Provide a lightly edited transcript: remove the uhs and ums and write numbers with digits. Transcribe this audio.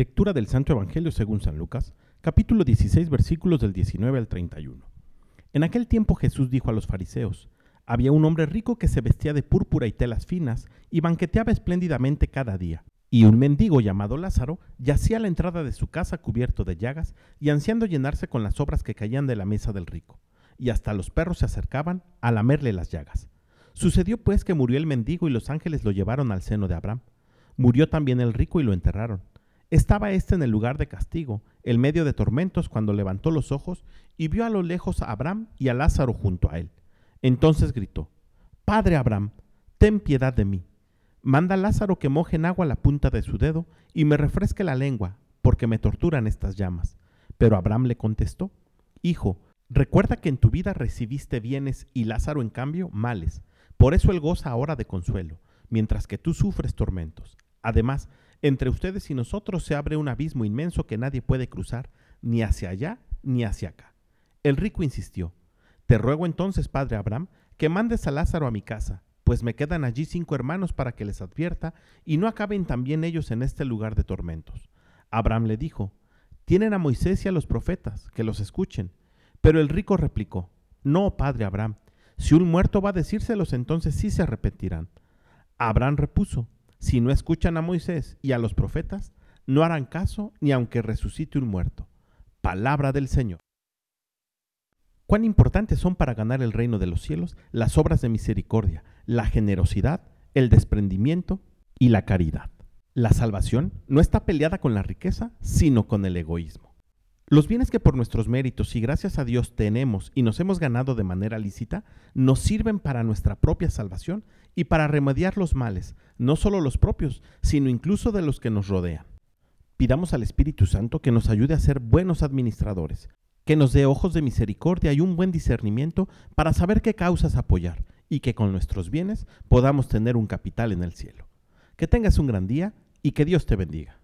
Lectura del Santo Evangelio según San Lucas, capítulo 16, versículos del 19 al 31. En aquel tiempo Jesús dijo a los fariseos: había un hombre rico que se vestía de púrpura y telas finas y banqueteaba espléndidamente cada día. Y un mendigo llamado Lázaro yacía a la entrada de su casa cubierto de llagas y ansiando llenarse con las sobras que caían de la mesa del rico. Y hasta los perros se acercaban a lamerle las llagas. Sucedió pues que murió el mendigo y los ángeles lo llevaron al seno de Abraham. Murió también el rico y lo enterraron. Estaba éste en el lugar de castigo, en medio de tormentos, cuando levantó los ojos y vio a lo lejos a Abraham y a Lázaro junto a él. Entonces gritó: Padre Abraham, ten piedad de mí. Manda a Lázaro que moje en agua la punta de su dedo y me refresque la lengua, porque me torturan estas llamas. Pero Abraham le contestó: Hijo, recuerda que en tu vida recibiste bienes y Lázaro en cambio males. Por eso él goza ahora de consuelo, mientras que tú sufres tormentos. Además, entre ustedes y nosotros se abre un abismo inmenso que nadie puede cruzar, ni hacia allá ni hacia acá. El rico insistió: Te ruego entonces, padre Abraham, que mandes a Lázaro a mi casa, pues me quedan allí 5 hermanos para que les advierta y no acaben también ellos en este lugar de tormentos. Abraham le dijo: Tienen a Moisés y a los profetas, que los escuchen. Pero el rico replicó: No, padre Abraham, si un muerto va a decírselos, entonces sí se arrepentirán. Abraham repuso: Si no escuchan a Moisés y a los profetas, no harán caso ni aunque resucite un muerto. Palabra del Señor. Cuán importantes son para ganar el reino de los cielos las obras de misericordia, la generosidad, el desprendimiento y la caridad. La salvación no está peleada con la riqueza, sino con el egoísmo. Los bienes que por nuestros méritos y gracias a Dios tenemos y nos hemos ganado de manera lícita, nos sirven para nuestra propia salvación y para remediar los males, no solo los propios, sino incluso de los que nos rodean. Pidamos al Espíritu Santo que nos ayude a ser buenos administradores, que nos dé ojos de misericordia y un buen discernimiento para saber qué causas apoyar y que con nuestros bienes podamos tener un capital en el cielo. Que tengas un gran día y que Dios te bendiga.